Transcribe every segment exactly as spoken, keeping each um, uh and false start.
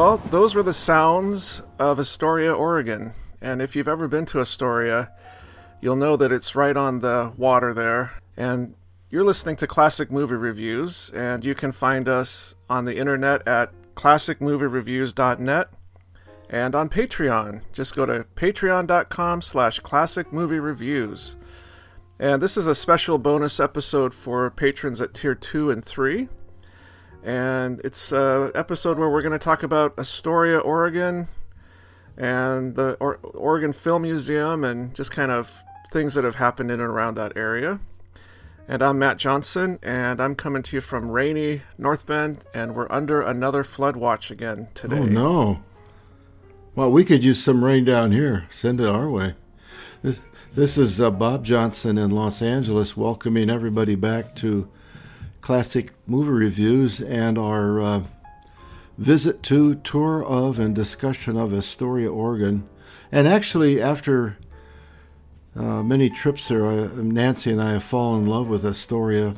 Well, those were the sounds of Astoria, Oregon. And if you've ever been to Astoria, you'll know that it's right on the water there. And you're listening to Classic Movie Reviews, and you can find us on the internet at classic movie reviews dot net and on Patreon. Just go to patreon dot com slash classic movie reviews. And this is a special bonus episode for patrons at Tier two and three. And it's an episode where we're going to talk about Astoria, Oregon, and the or- Oregon Film Museum, and just kind of things that have happened in and around that area. And I'm Matt Johnson, and I'm coming to you from rainy North Bend, and we're under another flood watch again today. Oh, no. Well, we could use some rain down here. Send it our way. This, this is uh, Bob Johnson in Los Angeles, welcoming everybody back to Classic Movie Reviews and our uh, visit to, tour of, and discussion of Astoria, Oregon. And actually, after uh, many trips there, I, Nancy and I have fallen in love with Astoria.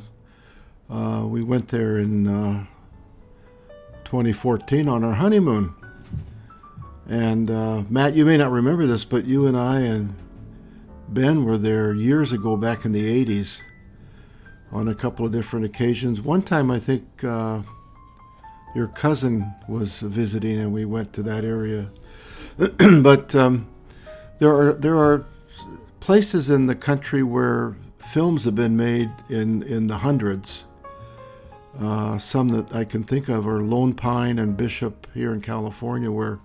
Uh, we went there in uh, twenty fourteen on our honeymoon. And uh, Matt, you may not remember this, but you and I and Ben were there years ago back in the eighties. On a couple of different occasions. One time, I think uh, your cousin was visiting, and we went to that area. But um, there are there are places in the country where films have been made in in the hundreds. Uh, some that I can think of are Lone Pine and Bishop here in California, where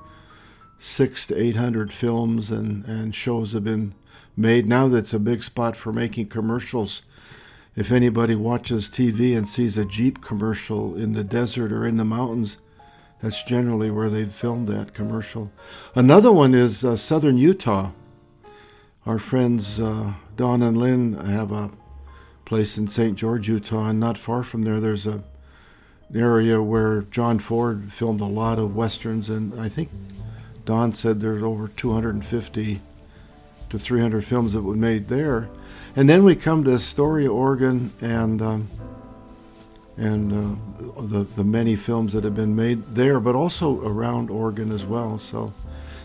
six to eight hundred films and and shows have been made. Now that's a big spot for making commercials. If anybody watches T V and sees a Jeep commercial in the desert or in the mountains, that's generally where they've filmed that commercial. Another one is uh, southern Utah. Our friends uh, Don and Lynn have a place in Saint George, Utah, and not far from there there's a, an area where John Ford filmed a lot of westerns, and I think Don said there's over two hundred fifty to three hundred films that were made there. And then we come to Astoria, Oregon, and um, and uh, the the many films that have been made there, but also around Oregon as well. So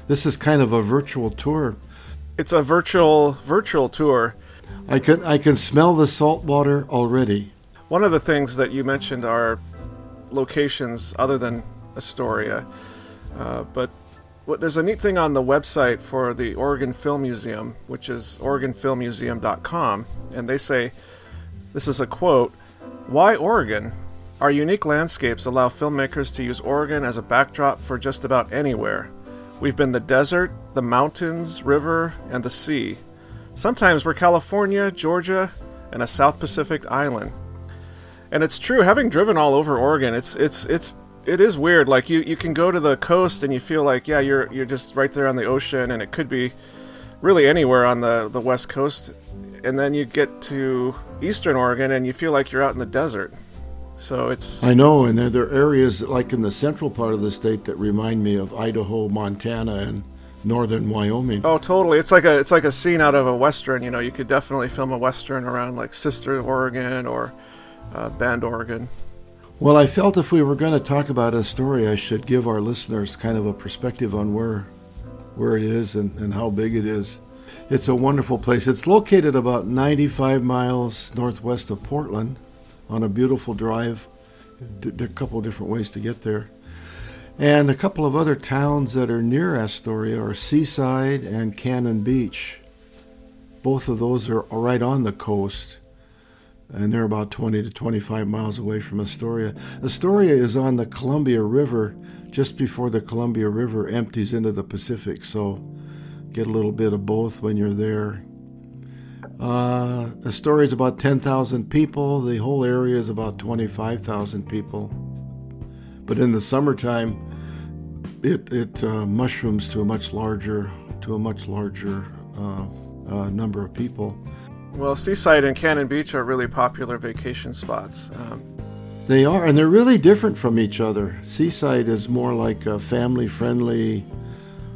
this is kind of a virtual tour. It's a virtual virtual tour. I can I can smell the salt water already. One of the things that you mentioned are locations other than Astoria, uh, but. Well, there's a neat thing on the website for the Oregon Film Museum, which is oregon film museum dot com, and they say, this is a quote, "Why Oregon? Our unique landscapes allow filmmakers to use Oregon as a backdrop for just about anywhere. We've been the desert, the mountains, river, and the sea. Sometimes we're California, Georgia, and a South Pacific island." And it's true, having driven all over Oregon, it's it's it's It is weird. Like you, you can go to the coast and you feel like, yeah, you're you're just right there on the ocean, and it could be really anywhere on the, the west coast. And then you get to eastern Oregon and you feel like you're out in the desert. So it's I know, and there are areas like in the central part of the state that remind me of Idaho, Montana, and northern Wyoming. Oh, totally. It's like a it's like a scene out of a western. You know, you could definitely film a western around like Sister, Oregon, or uh, Bend, Oregon. Well, I felt if we were going to talk about Astoria, I should give our listeners kind of a perspective on where where it is and, and how big it is. It's a wonderful place. It's located about ninety-five miles northwest of Portland on a beautiful drive. There are a couple of different ways to get there. And a couple of other towns that are near Astoria are Seaside and Cannon Beach. Both of those are right on the coast. And they're about twenty to twenty-five miles away from Astoria. Astoria is on the Columbia River, just before the Columbia River empties into the Pacific, so get a little bit of both when you're there. Uh, Astoria is about ten thousand people. The whole area is about twenty-five thousand people. But in the summertime, it it uh, mushrooms to a much larger to a much larger uh, uh, number of people. Well, Seaside and Cannon Beach are really popular vacation spots. Um, they are, and they're really different from each other. Seaside is more like a family-friendly,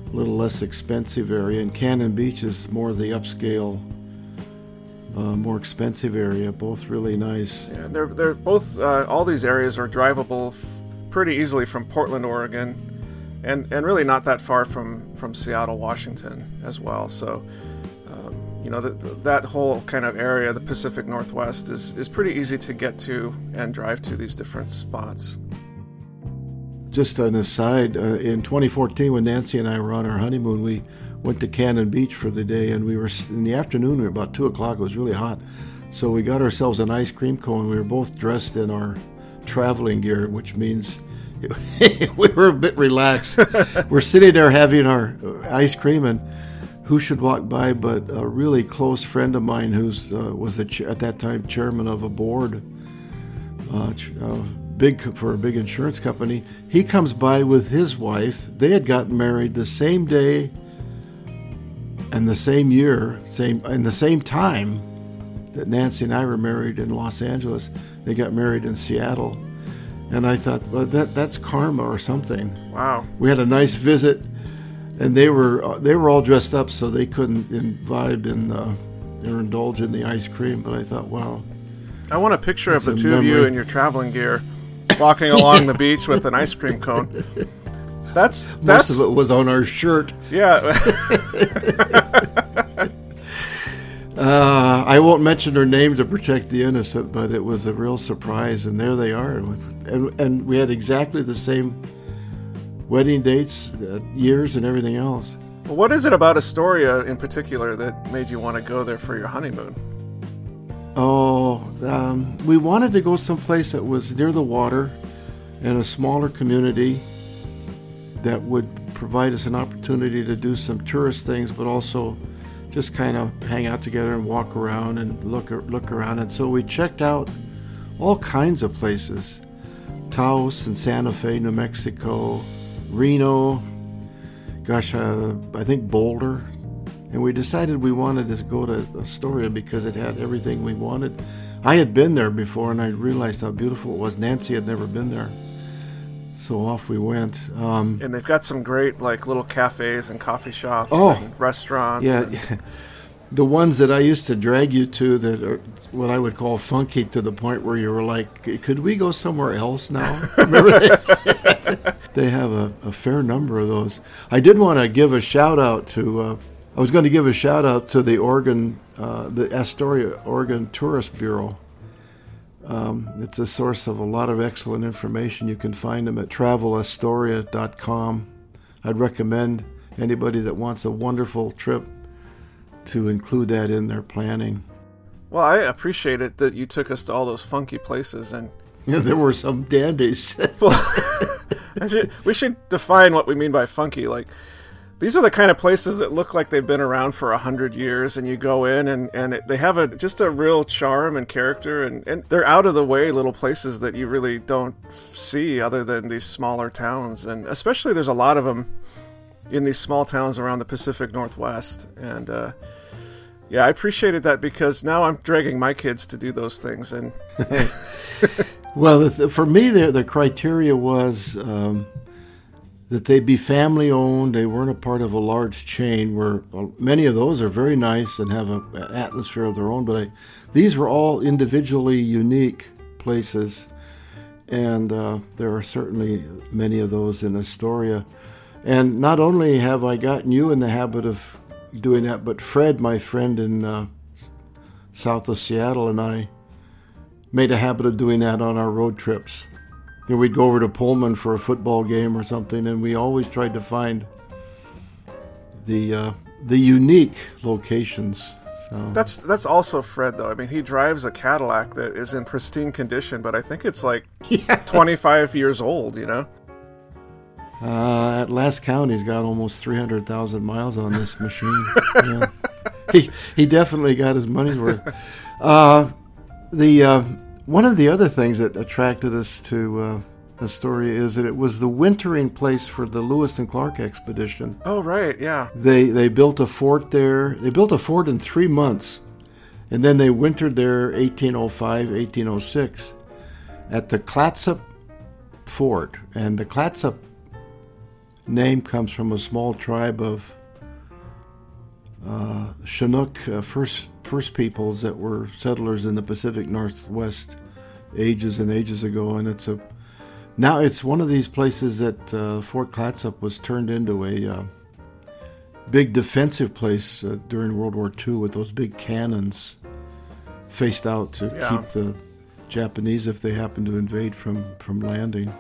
a little less expensive area, and Cannon Beach is more the upscale, uh, more expensive area. Both really nice. Yeah, they're they're both. Uh, all these areas are drivable f- pretty easily from Portland, Oregon, and and really not that far from from Seattle, Washington as well. So um, you know, the, the, that whole kind of area, the Pacific Northwest, is is pretty easy to get to and drive to these different spots. Just an aside, uh, in twenty fourteen, when Nancy and I were on our honeymoon, we went to Cannon Beach for the day, and we were in the afternoon. We were about two o'clock. It was really hot, so we got ourselves an ice cream cone. We were both dressed in our traveling gear, which means we were a bit relaxed. We're sitting there having our ice cream, and who should walk by but a really close friend of mine, who's uh, was the ch- at that time chairman of a board. Uh, uh, big for a big insurance company. He comes by with his wife. They had gotten married the same day and the same year, same and the same time that Nancy and I were married in Los Angeles. They got married in Seattle. And I thought, well, that that's karma or something. Wow. We had a nice visit, and they were they were all dressed up, so they couldn't imbibe in, uh, or indulge in the ice cream. But I thought, wow. I want a picture of the two memory. of you in your traveling gear, walking along the beach with an ice cream cone. That's, that's most of it was on our shirt. Yeah. uh, I won't mention her name to protect the innocent, but it was a real surprise. And there they are, and and we had exactly the same wedding dates, uh, years, and everything else. Well, what is it about Astoria in particular that made you want to go there for your honeymoon? Oh, um, we wanted to go someplace that was near the water and a smaller community that would provide us an opportunity to do some tourist things, but also just kind of hang out together and walk around and look look around. And so we checked out all kinds of places, Taos and Santa Fe, New Mexico, Reno, gosh, uh, I think Boulder. And we decided we wanted to go to Astoria because it had everything we wanted. I had been there before, and I realized how beautiful it was. Nancy had never been there. So off we went. Um, and they've got some great, like, little cafes and coffee shops oh, and restaurants. Yeah, and... yeah, the ones that I used to drag you to that are what I would call funky, to the point where you were like, could we go somewhere else now? Remember they, they have a, a fair number of those. I did want to give a shout-out to... Uh, I was going to give a shout out to the Oregon, uh, the Astoria, Oregon Tourist Bureau. Um, it's a source of a lot of excellent information. You can find them at travel astoria dot com. I'd recommend anybody that wants a wonderful trip to include that in their planning. Well, I appreciate it that you took us to all those funky places. And yeah, there were some dandies. Well, we should define what we mean by funky, like... These are the kind of places that look like they've been around for a hundred years, and you go in and, and it, they have a just a real charm and character, and, and they're out-of-the-way little places that you really don't see other than these smaller towns. And especially there's a lot of them in these small towns around the Pacific Northwest. And uh, yeah, I appreciated that because now I'm dragging my kids to do those things. And Well, for me, the, the criteria was... Um... that they be family-owned, they weren't a part of a large chain, where well, many of those are very nice and have a, an atmosphere of their own, but I, these were all individually unique places, and uh, there are certainly many of those in Astoria. And not only have I gotten you in the habit of doing that, but Fred, my friend in uh, south of Seattle, and I made a habit of doing that on our road trips. You know, we'd go over to Pullman for a football game or something, and we always tried to find the uh, the unique locations. So. That's that's also Fred, though. I mean, he drives a Cadillac that is in pristine condition, but I think it's like yeah. twenty-five years old, you know? Uh, at last count, he's got almost three hundred thousand miles on this machine. yeah. he, he definitely got his money's worth. Uh, the... Uh, One of the other things that attracted us to uh, Astoria is that it was the wintering place for the Lewis and Clark expedition. Oh, right, yeah. They they built a fort there. They built a fort in three months, and then they wintered there eighteen oh five, eighteen oh six at the Clatsop Fort. And the Clatsop name comes from a small tribe of uh, Chinook uh, first First peoples that were settlers in the Pacific Northwest ages and ages ago, and it's a Now it's one of these places that uh, Fort Clatsop was turned into a uh, big defensive place uh, during World War Two with those big cannons faced out to yeah. keep the Japanese, if they happened to invade, from, from landing.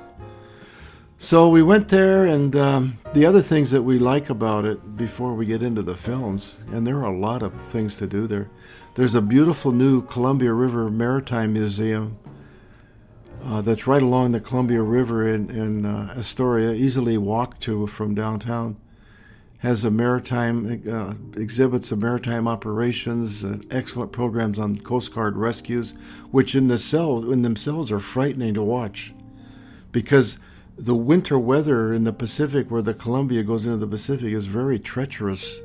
So we went there, and um, the other things that we like about it before we get into the films, and there are a lot of things to do there. There's a beautiful new Columbia River Maritime Museum uh, that's right along the Columbia River in, in uh, Astoria, easily walked to from downtown. Has a maritime, uh, exhibits of maritime operations, uh, excellent programs on Coast Guard rescues, which in, the cell, in themselves are frightening to watch because the winter weather in the Pacific, where the Columbia goes into the Pacific, is very treacherous.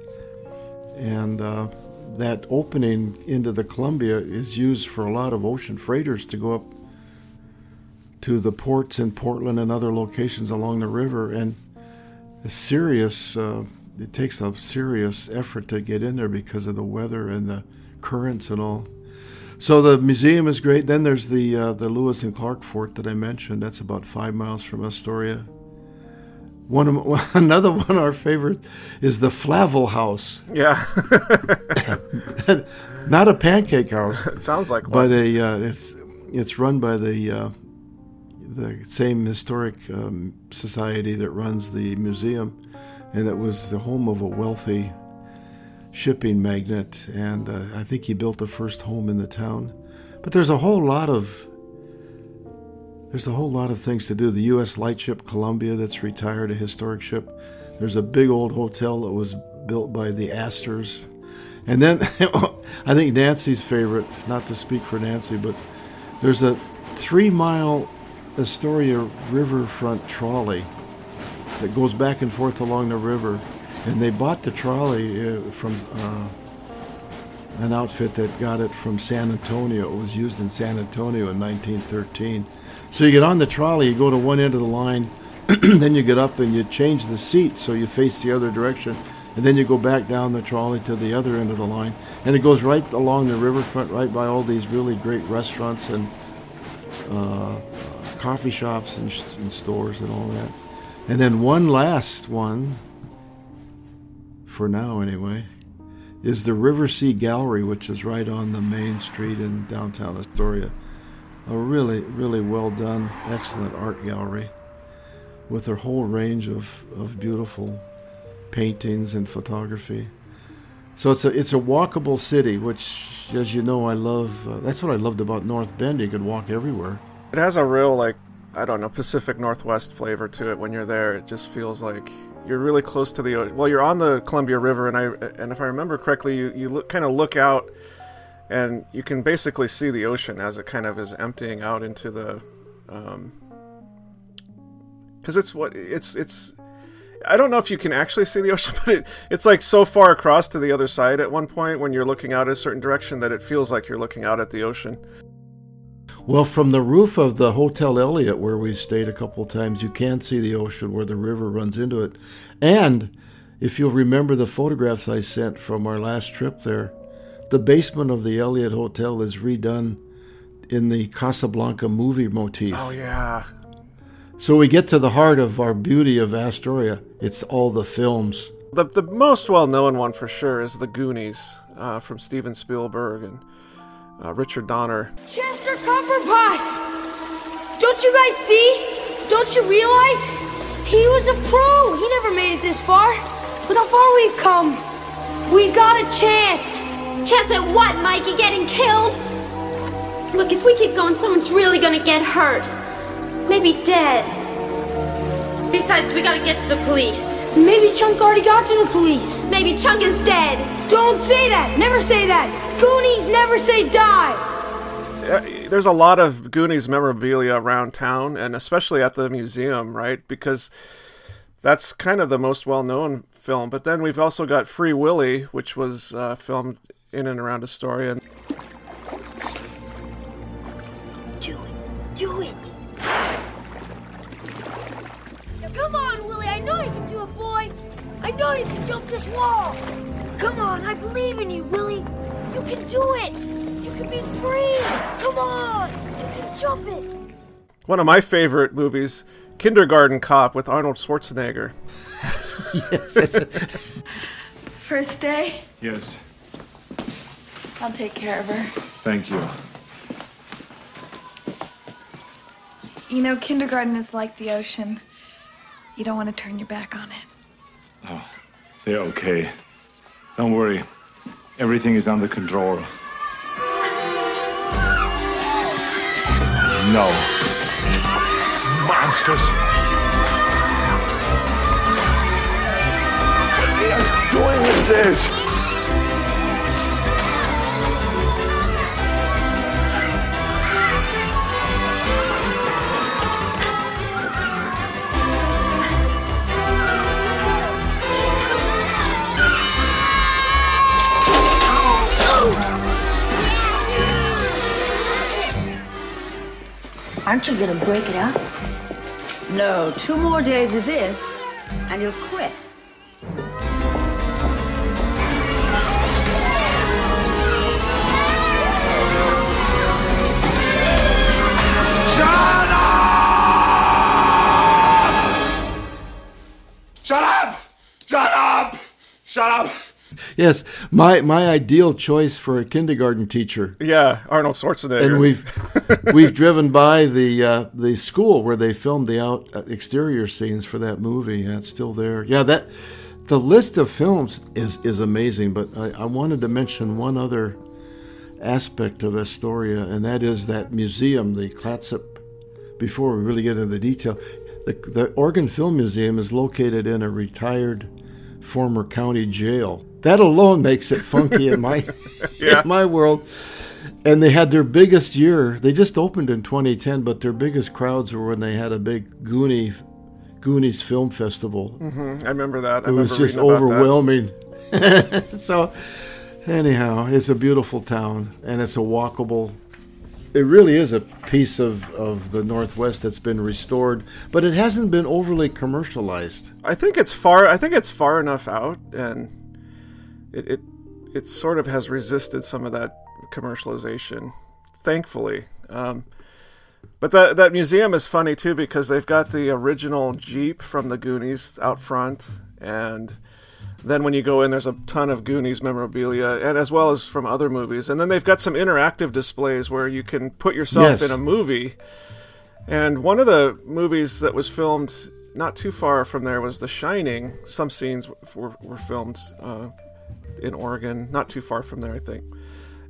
And uh, that opening into the Columbia is used for a lot of ocean freighters to go up to the ports in Portland and other locations along the river. And a serious... Uh, It takes a serious effort to get in there because of the weather and the currents and all. So the museum is great. Then there's the uh, the Lewis and Clark fort that I mentioned. That's about five miles from Astoria. One of, another one of our favorite is the Flavel House. Yeah, not a pancake house. It sounds like one. But a uh, it's it's run by the uh, the same historic um, society that runs the museum. And it was the home of a wealthy shipping magnate, and uh, I think he built the first home in the town. But there's a whole lot of there's a whole lot of things to do. The U S lightship Columbia, that's retired, a historic ship. There's a big old hotel that was built by the Astors, and then I think Nancy's favorite, not to speak for Nancy, but there's a three-mile Astoria riverfront trolley that goes back and forth along the river, and they bought the trolley uh, from uh, an outfit that got it from San Antonio. It was used in San Antonio in nineteen thirteen. So you get on the trolley, you go to one end of the line, then you get up and you change the seat so you face the other direction, and then you go back down the trolley to the other end of the line, and it goes right along the riverfront, right by all these really great restaurants and uh, coffee shops and, sh- and stores and all that. And then one last one, for now anyway, is the River Sea Gallery, which is right on the main street in downtown Astoria. A really, really well done, excellent art gallery with a whole range of, of beautiful paintings and photography. So it's a it's a walkable city, which, as you know, I love. Uh, that's what I loved about North Bend. You could walk everywhere. It has a real, like, I don't know, Pacific Northwest flavor to it. When you're there, it just feels like you're really close to the, well, you're on the Columbia River, and I and if I remember correctly, you, you look, kind of look out, and you can basically see the ocean as it kind of is emptying out into the, um, because it's what, it's, it's, I don't know if you can actually see the ocean, but it, it's like so far across to the other side at one point when you're looking out a certain direction that it feels like you're looking out at the ocean. Well, from the roof of the Hotel Elliott, where we stayed a couple times, you can see the ocean where the river runs into it. And if you'll remember the photographs I sent from our last trip there, the basement of the Elliott Hotel is redone in the Casablanca movie motif. Oh, yeah. So we get to the heart of our beauty of Astoria. It's all the films. The, the most well-known one for sure is The Goonies uh, from Steven Spielberg and... Uh, Richard Donner. Chester Copperpot! Don't you guys see? Don't you realize? He was a pro! He never made it this far. Look how far we've come. We've got a chance. Chance at what, Mikey? Getting killed? Look, if we keep going, someone's really gonna get hurt. Maybe dead. Besides, we gotta get to the police. Maybe Chunk already got to the police. Maybe Chunk is dead. Don't say that! Never say that! Goonies never say die! There's a lot of Goonies memorabilia around town, and especially at the museum, right? Because that's kind of the most well-known film. But then we've also got Free Willy, which was uh, filmed in and around Astoria. Do it! Do it! Come on, Willy, I know you can do it, boy. I know you can jump this wall. Come on, I believe in you, Willy. You can do it. You can be free. Come on, you can jump it. One of my favorite movies, Kindergarten Cop with Arnold Schwarzenegger. Yes. that's a... First day? Yes. I'll take care of her. Thank you. You know, kindergarten is like the ocean. You don't want to turn your back on it. Oh, they're okay. Don't worry. Everything is under control. No. Monsters. What are they doing with this? Aren't you gonna break it up? No, two more days of this, and you'll quit. Shut up! Shut up! Shut up! Shut up! Yes, my my ideal choice for a kindergarten teacher. Yeah, Arnold Schwarzenegger. And we've we've driven by the uh, the school where they filmed the out exterior scenes for that movie. Yeah, it's still there. Yeah, that the list of films is, is amazing. But I, I wanted to mention one other aspect of Astoria, and that is that museum, the Clatsop. Before we really get into the detail, the, the Oregon Film Museum is located in a retired former county jail. That alone makes it funky in my yeah. in my world. And they had their biggest year. They just opened in twenty ten, but their biggest crowds were when they had a big Goonie, Goonies film festival. Mm-hmm. I remember that. It I remember was just overwhelming. So anyhow, it's a beautiful town, and it's a walkable. It really is a piece of, of the Northwest that's been restored, but it hasn't been overly commercialized. I think it's far. I think it's far enough out, and. It, it it sort of has resisted some of that commercialization, thankfully. Um, but that that museum is funny too, because they've got the original Jeep from the Goonies out front, and then when you go in, there's a ton of Goonies memorabilia, and as well as from other movies. And then they've got some interactive displays where you can put yourself yes. in a movie. And one of the movies that was filmed not too far from there was The Shining. Some scenes were were filmed. Uh, in Oregon, not too far from there, I think.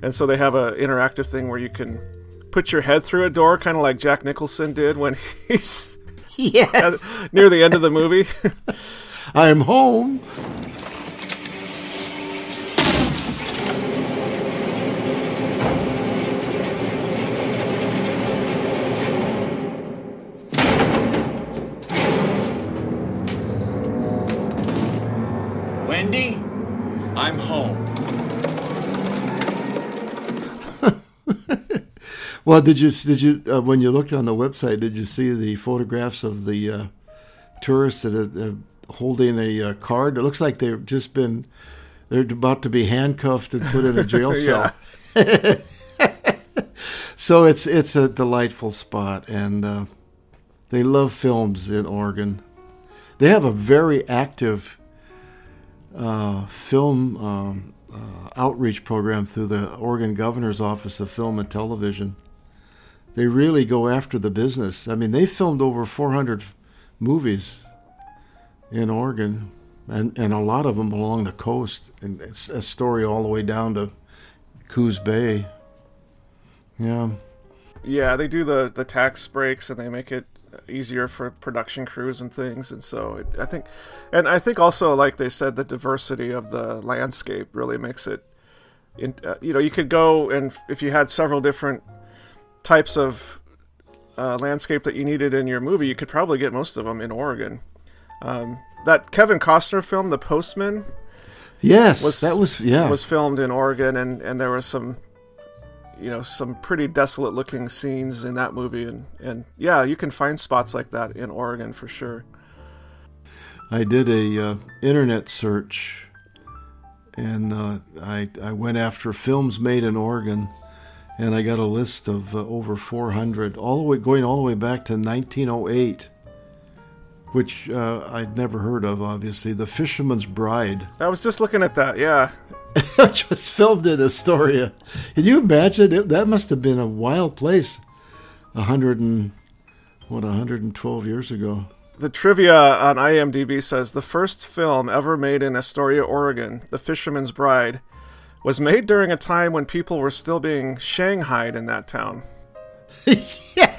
And so they have a interactive thing where you can put your head through a door, kind of like Jack Nicholson did when he's yes. at, near the end of the movie. I am home. I'm home. Well, did you did you uh, when you looked on the website, did you see the photographs of the uh, tourists that are uh, holding a uh, card? It looks like they've just been they're about to be handcuffed and put in a jail cell. So it's it's a delightful spot, and uh, they love films in Oregon. They have a very active Uh, film um, uh, outreach program through the Oregon Governor's Office of Film and Television. They really go after the business. I mean, they filmed over four hundred movies in Oregon, and, and a lot of them along the coast, and it's a story all the way down to Coos Bay. Yeah. Yeah, they do the, the tax breaks, and they make it easier for production crews and things, and so it, I think, and I think also, like they said, the diversity of the landscape really makes it. In, uh, you know, you could go and if you had several different types of uh, landscape that you needed in your movie, you could probably get most of them in Oregon. Um, that Kevin Costner film, The Postman, yes, was, that was yeah was filmed in Oregon, and and there was some. You know, some pretty desolate looking scenes in that movie, and, and yeah, you can find spots like that in Oregon for sure. I did a uh, internet search, and uh, I I went after films made in Oregon, and I got a list of uh, over four hundred, all the way going all the way back to nineteen oh eight, which uh, I'd never heard of, obviously. The Fisherman's Bride. I was just looking at that, yeah. Just filmed in Astoria. Can you imagine? It, that must have been a wild place. A hundred and what, one hundred twelve years ago. The trivia on I M D B says the first film ever made in Astoria, Oregon, The Fisherman's Bride, was made during a time when people were still being Shanghaied in that town. Yeah.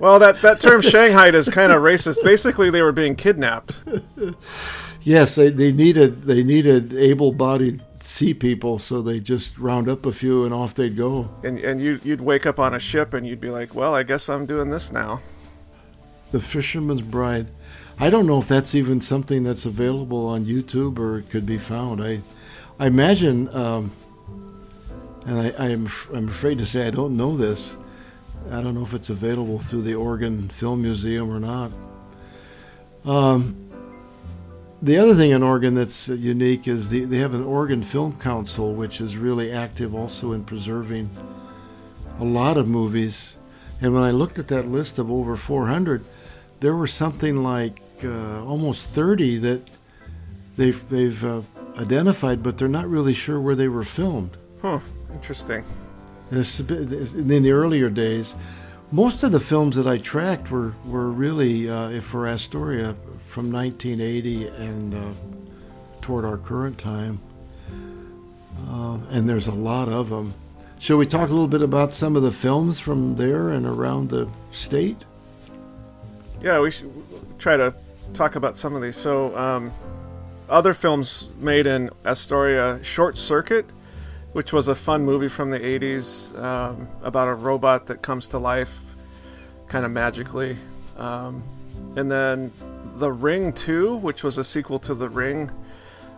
Well, that, that term Shanghaied is kind of racist. Basically, they were being kidnapped. Yes, they, they needed they needed able-bodied sea people, so they just round up a few and off they'd go. And and you you'd wake up on a ship and you'd be like, well, I guess I'm doing this now. The Fisherman's Bride. I don't know if that's even something that's available on YouTube or it could be found. I I imagine, um, and I, I am I'm afraid to say I don't know this. I don't know if it's available through the Oregon Film Museum or not. Um. The other thing in Oregon that's unique is the, they have an Oregon Film Council, which is really active also in preserving a lot of movies. And when I looked at that list of over four hundred, there were something like uh, almost thirty that they've, they've uh, identified, but they're not really sure where they were filmed. Huh, interesting. In the earlier days, most of the films that I tracked were, were really, uh, for Astoria, from nineteen eighty and uh, toward our current time. Uh, and there's a lot of them. Shall we talk a little bit about some of the films from there and around the state? Yeah, we should try to talk about some of these. So um, other films made in Astoria, Short Circuit, which was a fun movie from the eighties um, about a robot that comes to life kind of magically. Um, and then The Ring two, which was a sequel to The Ring,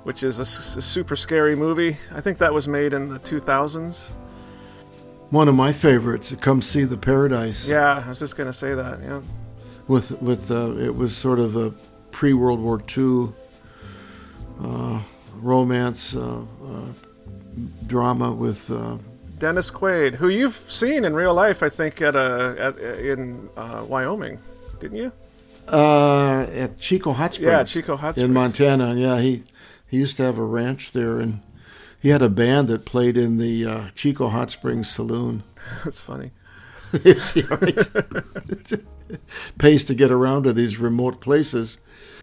which is a, s- a super scary movie. I think that was made in the two thousands. One of my favorites, Come See the Paradise. Yeah, I was just going to say that, yeah. With, with uh, it was sort of a pre-World War Two uh, romance uh, uh, drama with uh, Dennis Quaid, who you've seen in real life, I think, at a at, in uh, Wyoming, didn't you? Uh, at Chico Hot Springs. Yeah, Chico Hot Springs in Montana. Yeah, he he used to have a ranch there, and he had a band that played in the uh, Chico Hot Springs Saloon. That's funny. Is he all right? Pays to get around to these remote places.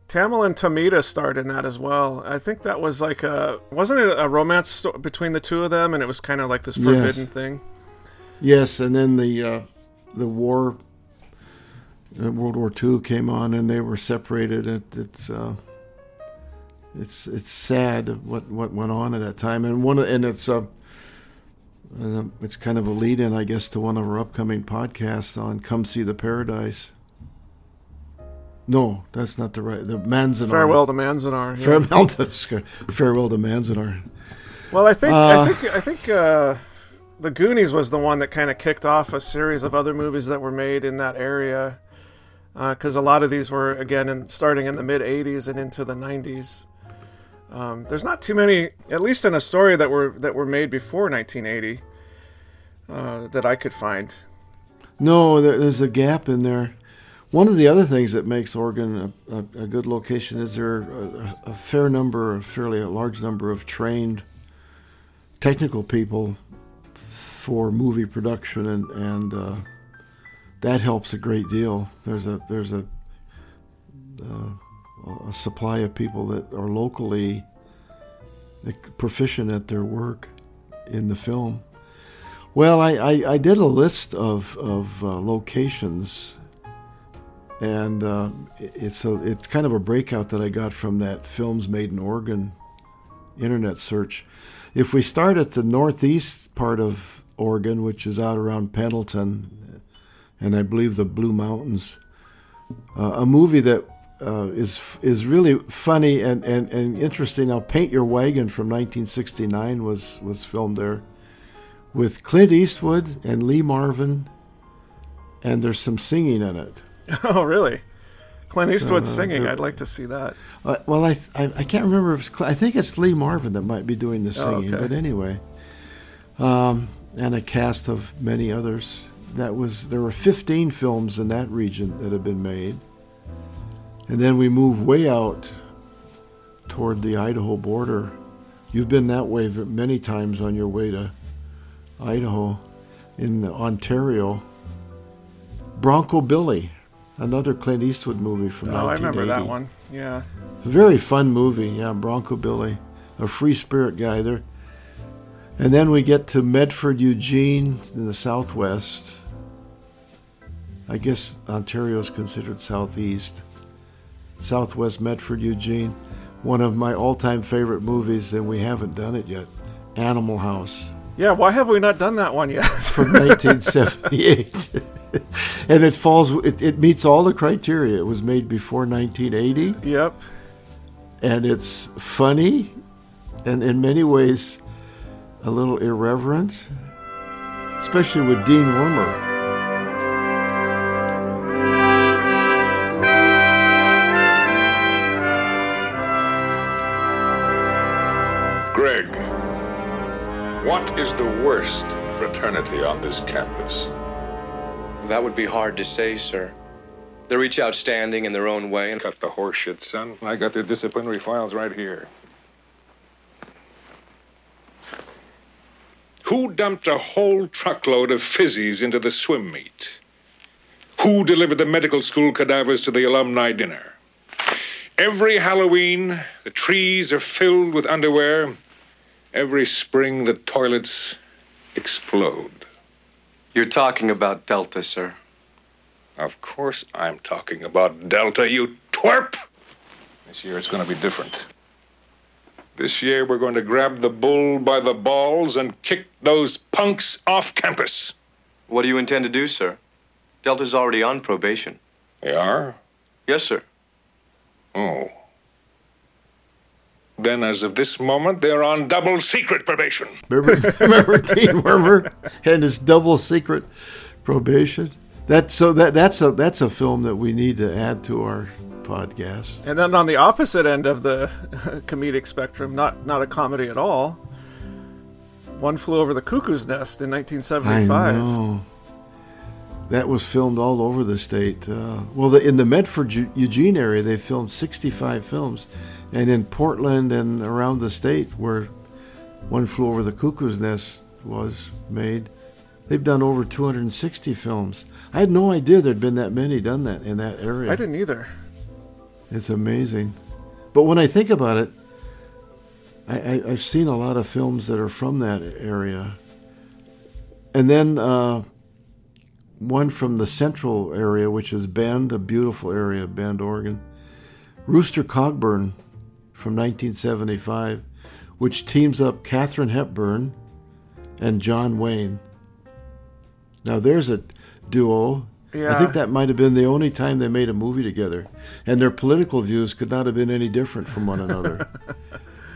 Tamil and Tomita starred in that as well. I think that was like a, wasn't it a romance between the two of them? And it was kind of like this forbidden yes. thing. Yes, and then the uh, the war, uh, World War Two came on, and they were separated. It, it's uh, it's it's sad what, what went on at that time, and one and it's a uh, it's kind of a lead in, I guess, to one of our upcoming podcasts on Come See the Paradise. No, that's not the right. The Manzanar. Farewell to Manzanar. Yeah. Farewell to Farewell to Manzanar. Well, I think uh, I think I think uh, the Goonies was the one that kind of kicked off a series of other movies that were made in that area, because uh, a lot of these were again in, starting in the mid eighties and into the nineties. Um, there's not too many, at least in Astoria, that were that were made before nineteen eighty uh, that I could find. No, there, there's a gap in there. One of the other things that makes Oregon a, a, a good location is there are a, a fair number, a fairly a large number of trained technical people for movie production, and, and uh, that helps a great deal. There's a there's a, uh, a supply of people that are locally proficient at their work in the film. Well, I, I, I did a list of, of uh, locations. And uh, it's a, it's kind of a breakout that I got from that Films Made in Oregon internet search. If we start at the northeast part of Oregon, which is out around Pendleton, and I believe the Blue Mountains, uh, a movie that uh, is is really funny and, and, and interesting. Now, Paint Your Wagon from nineteen sixty-nine was, was filmed there with Clint Eastwood and Lee Marvin, and there's some singing in it. Oh, really? Clint Eastwood's uh, singing. I'd like to see that. Uh, well, I, I I can't remember. If it's, I think it's Lee Marvin that might be doing the singing. Oh, okay. But anyway, um, and a cast of many others. That was, there were fifteen films in that region that had been made. And then we move way out toward the Idaho border. You've been that way many times on your way to Idaho, in Ontario. Bronco Billy, another Clint Eastwood movie from nineteen eighty. Oh, I remember that one, yeah. Very fun movie, yeah, Bronco Billy. A free spirit guy there. And then we get to Medford, Eugene, in the southwest. I guess Ontario is considered southeast. Southwest Medford, Eugene. One of my all-time favorite movies, and we haven't done it yet. Animal House. Yeah, why have we not done that one yet? From nineteen seventy-eight. And it falls, it, it meets all the criteria. It was made before nineteen eighty. Yep. And it's funny, and in many ways a little irreverent, especially with Dean Wormer. Greg, what is the worst fraternity on this campus? That would be hard to say, sir. They're each outstanding in their own way. Cut the horseshit, son. I got their disciplinary files right here. Who dumped a whole truckload of fizzies into the swim meet? Who delivered the medical school cadavers to the alumni dinner? Every Halloween, the trees are filled with underwear. Every spring, the toilets explode. You're talking about Delta, sir. Of course I'm talking about Delta, you twerp! This year it's going to be different. This year we're going to grab the bull by the balls and kick those punks off campus. What do you intend to do, sir? Delta's already on probation. They are? Yes, sir. Oh. Then, as of this moment, they're on double secret probation. Remember, remember Dean Wormer and his double secret probation. That so that that's a that's a film that we need to add to our podcast. And then on the opposite end of the comedic spectrum, not not a comedy at all. One Flew Over the Cuckoo's Nest in nineteen seventy-five. I know. That was filmed all over the state. Uh, well, the, in the Medford, Eugene area, they filmed sixty-five films. And in Portland and around the state where One Flew Over the Cuckoo's Nest was made, they've done over two hundred sixty films. I had no idea there'd been that many done that in that area. I didn't either. It's amazing. But when I think about it, I, I, I've seen a lot of films that are from that area. And then... Uh, one from the central area, which is Bend, a beautiful area, Bend, Oregon. Rooster Cogburn from nineteen seventy-five, which teams up Katharine Hepburn and John Wayne. Now there's a duo. Yeah. I think that might have been the only time they made a movie together. And their political views could not have been any different from one another.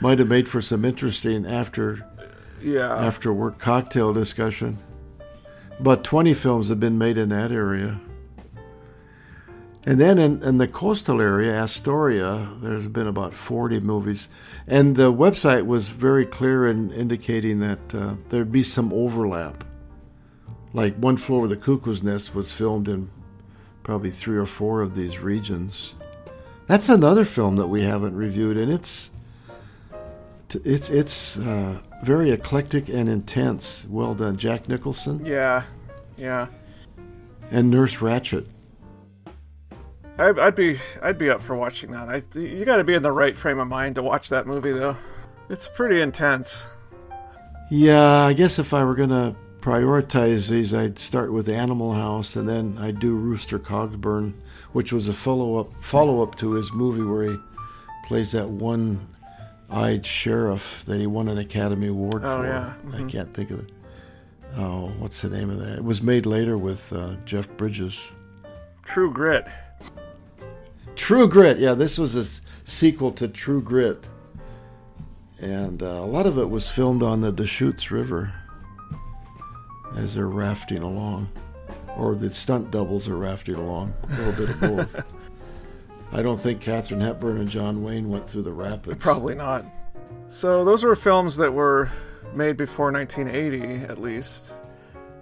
Might have made for some interesting after, yeah. after work cocktail discussion. About twenty films have been made in that area. And then in, in the coastal area, Astoria, there's been about forty movies. And the website was very clear in indicating that uh, there'd be some overlap. Like One Flew Over the Cuckoo's Nest was filmed in probably three or four of these regions. That's another film that we haven't reviewed, and it's It's it's uh, very eclectic and intense. Well done, Jack Nicholson. Yeah, yeah. And Nurse Ratched. I'd, I'd be I'd be up for watching that. I you got to be in the right frame of mind to watch that movie, though. It's pretty intense. Yeah, I guess if I were gonna prioritize these, I'd start with Animal House, and then I'd do Rooster Cogburn, which was a follow up follow up to his movie where he plays that one. Eyed sheriff that he won an Academy Award oh, for. Yeah. Mm-hmm. I can't think of it. Oh, what's the name of that? It was made later with uh, Jeff Bridges. True Grit. True Grit. Yeah, this was a sequel to True Grit. And uh, a lot of it was filmed on the Deschutes River as they're rafting along. Or the stunt doubles are rafting along. A little bit of both. I don't think Katharine Hepburn and John Wayne went through the rapids. Probably not. So those were films that were made before nineteen eighty, at least.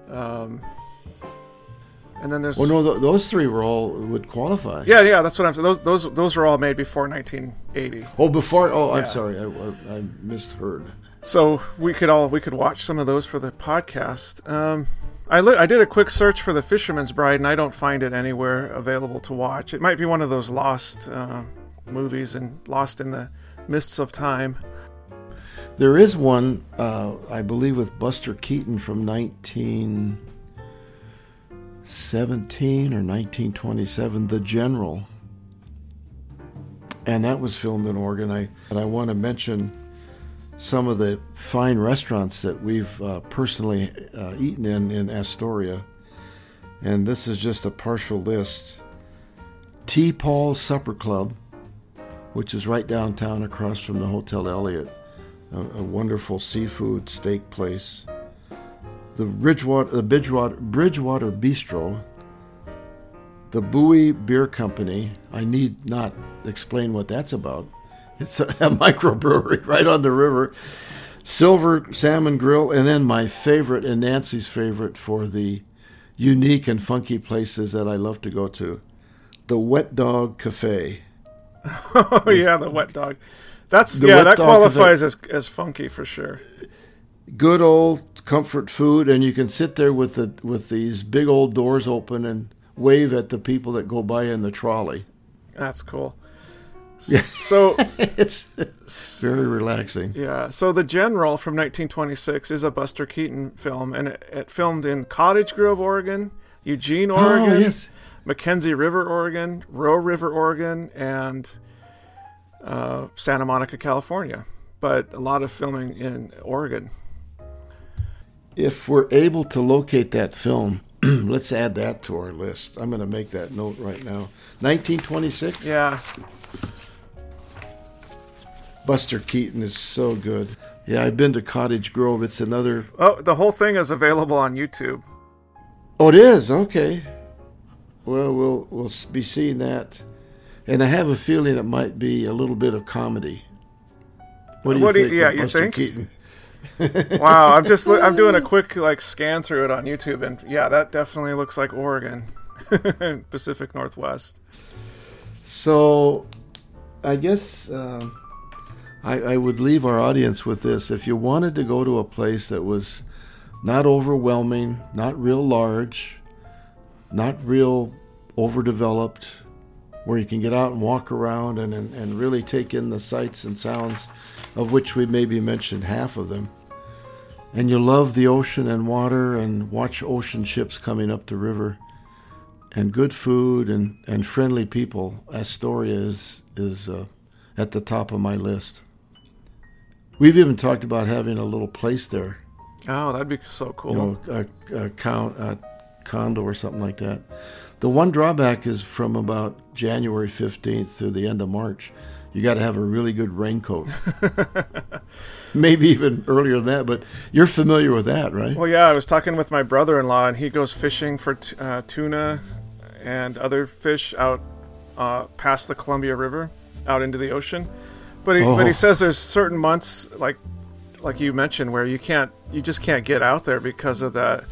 Um, and then there's... Well, no, th- those three were all would qualify. Yeah, yeah, that's what I'm saying. Those, those, those were all made before nineteen eighty. Oh, before... Oh, yeah. I'm sorry. I, I, I misheard. So we could all we could watch some of those for the podcast. Um, I li- I did a quick search for The Fisherman's Bride, and I don't find it anywhere available to watch. It might be one of those lost uh, movies and lost in the mists of time. There is one, uh, I believe, with Buster Keaton from nineteen seventeen or nineteen twenty-seven, The General, and that was filmed in Oregon. I and I want to mention some of the fine restaurants that we've uh, personally uh, eaten in in Astoria. And this is just a partial list. T. Paul's Supper Club, which is right downtown across from the Hotel Elliott, a, a wonderful seafood steak place. The Bridgewater, the Bridgewater, Bridgewater Bistro, the Bowie Beer Company. I need not explain what that's about. It's a, a microbrewery right on the river. Silver Salmon Grill, and then my favorite and Nancy's favorite for the unique and funky places that I love to go to, the Wet Dog Cafe. Oh, yeah, the Wet Dog. That's yeah, that qualifies as as funky for sure. Good old comfort food, and you can sit there with the with these big old doors open and wave at the people that go by in the trolley. That's cool. So it's very relaxing. Yeah. So The General from nineteen twenty-six is a Buster Keaton film, and it, it filmed in Cottage Grove, Oregon, Eugene, Oregon, oh, yes. Mackenzie River, Oregon, Roe River, Oregon, and uh, Santa Monica, California. But a lot of filming in Oregon. If we're able to locate that film, let's add that to our list. I'm going to make that note right now. nineteen twenty-six? Yeah. Buster Keaton is so good. Yeah, I've been to Cottage Grove. It's another... Oh, the whole thing is available on YouTube. Oh, it is? Okay. Well, we'll we'll be seeing that. And I have a feeling it might be a little bit of comedy. What do you what think do you, yeah, you Buster think? Keaton? Wow, I'm just I'm doing a quick like scan through it on YouTube, and yeah, that definitely looks like Oregon. Pacific Northwest. So, I guess... Um, I, I would leave our audience with this. If you wanted to go to a place that was not overwhelming, not real large, not real overdeveloped, where you can get out and walk around and, and, and really take in the sights and sounds, of which we maybe mentioned half of them, and you love the ocean and water and watch ocean ships coming up the river and good food and, and friendly people, Astoria is, is uh, at the top of my list. We've even talked about having a little place there. Oh, that'd be so cool. You know, a, a, count, a condo or something like that. The one drawback is from about January fifteenth through the end of March, you got to have a really good raincoat. Maybe even earlier than that, but you're familiar with that, right? Well, yeah, I was talking with my brother-in-law, and he goes fishing for t- uh, tuna and other fish out uh, past the Columbia River, out into the ocean, but he, oh. but he says there's certain months, like like you mentioned, where you can't you just can't get out there because of the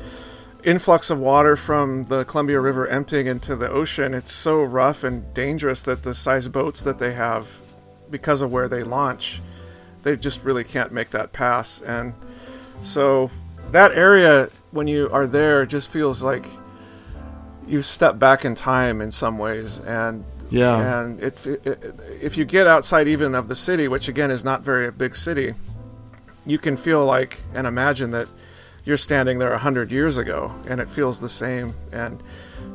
influx of water from the Columbia River emptying into the ocean. It's so rough and dangerous that the size boats that they have, because of where they launch, they just really can't make that pass. And so that area, when you are there, just feels like you've stepped back in time in some ways. And yeah, and it, it, if you get outside even of the city, which again is not very a big city, you can feel like and imagine that you're standing there a hundred years ago, and it feels the same. And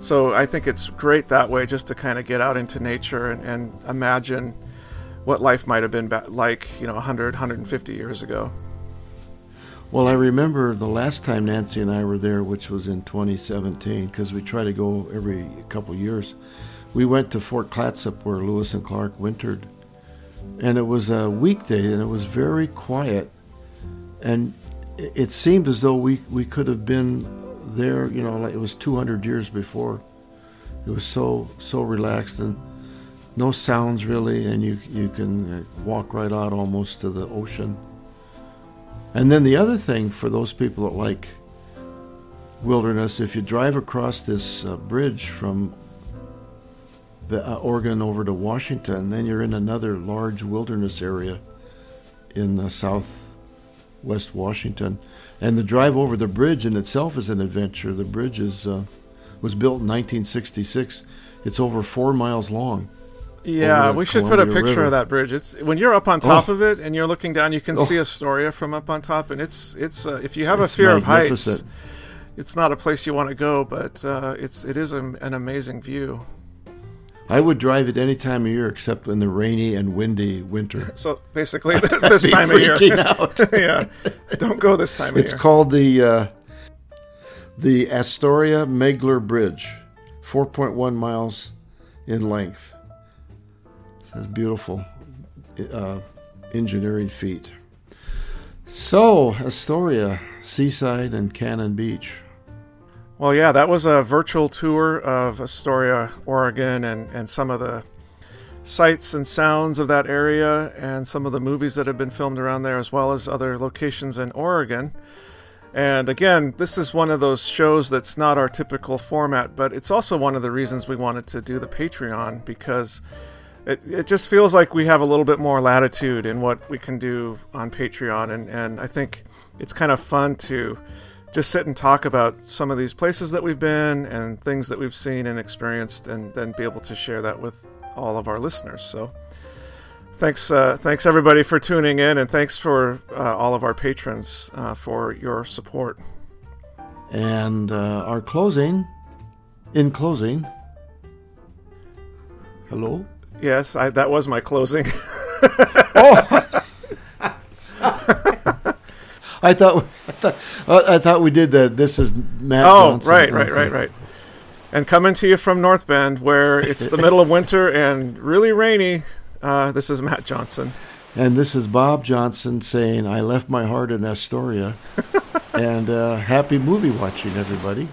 so I think it's great that way, just to kind of get out into nature and, and imagine what life might have been ba- like, you know, one hundred, one hundred fifty years ago. Well, I remember the last time Nancy and I were there, which was in twenty seventeen, because we try to go every couple years. We went to Fort Clatsop where Lewis and Clark wintered, and it was a weekday, and it was very quiet, and it seemed as though we, we could have been there, you know, like it was two hundred years before. It was so so relaxed and no sounds really, and you you can walk right out almost to the ocean. And then the other thing for those people that like wilderness, if you drive across this uh, bridge from the, uh, Oregon over to Washington, then you're in another large wilderness area in uh, southwest Washington. And the drive over the bridge in itself is an adventure. The bridge is uh, was built in nineteen sixty-six. It's over four miles long. Yeah, we should Columbia put a picture River. Of that bridge. It's when you're up on top oh. of it and you're looking down, you can oh. see Astoria from up on top, and it's it's uh, if you have it's a fear of heights, it's not a place you want to go, but uh, it's it is a, an amazing view. I would drive it any time of year except in the rainy and windy winter. So basically, this time of year, out. yeah, don't go this time of it's year. It's called the uh, the Astoria-Megler Bridge, four point one miles in length. That's beautiful uh, engineering feat. So, Astoria, Seaside and Cannon Beach. Well, yeah, that was a virtual tour of Astoria, Oregon, and, and some of the sights and sounds of that area and some of the movies that have been filmed around there, as well as other locations in Oregon. And again, this is one of those shows that's not our typical format, but it's also one of the reasons we wanted to do the Patreon, because It it just feels like we have a little bit more latitude in what we can do on Patreon, and, and I think it's kind of fun to just sit and talk about some of these places that we've been and things that we've seen and experienced, and then be able to share that with all of our listeners. So thanks uh, thanks everybody for tuning in, and thanks for uh, all of our patrons uh, for your support. And uh, our closing, in closing, hello? Yes, I, that was my closing. oh, I thought I thought, I thought we did that. This is Matt oh, Johnson. Oh, right, right, okay. right, right. And coming to you from North Bend, where it's the middle of winter and really rainy. Uh, this is Matt Johnson, and this is Bob Johnson saying, "I left my heart in Astoria," and uh, happy movie watching, everybody.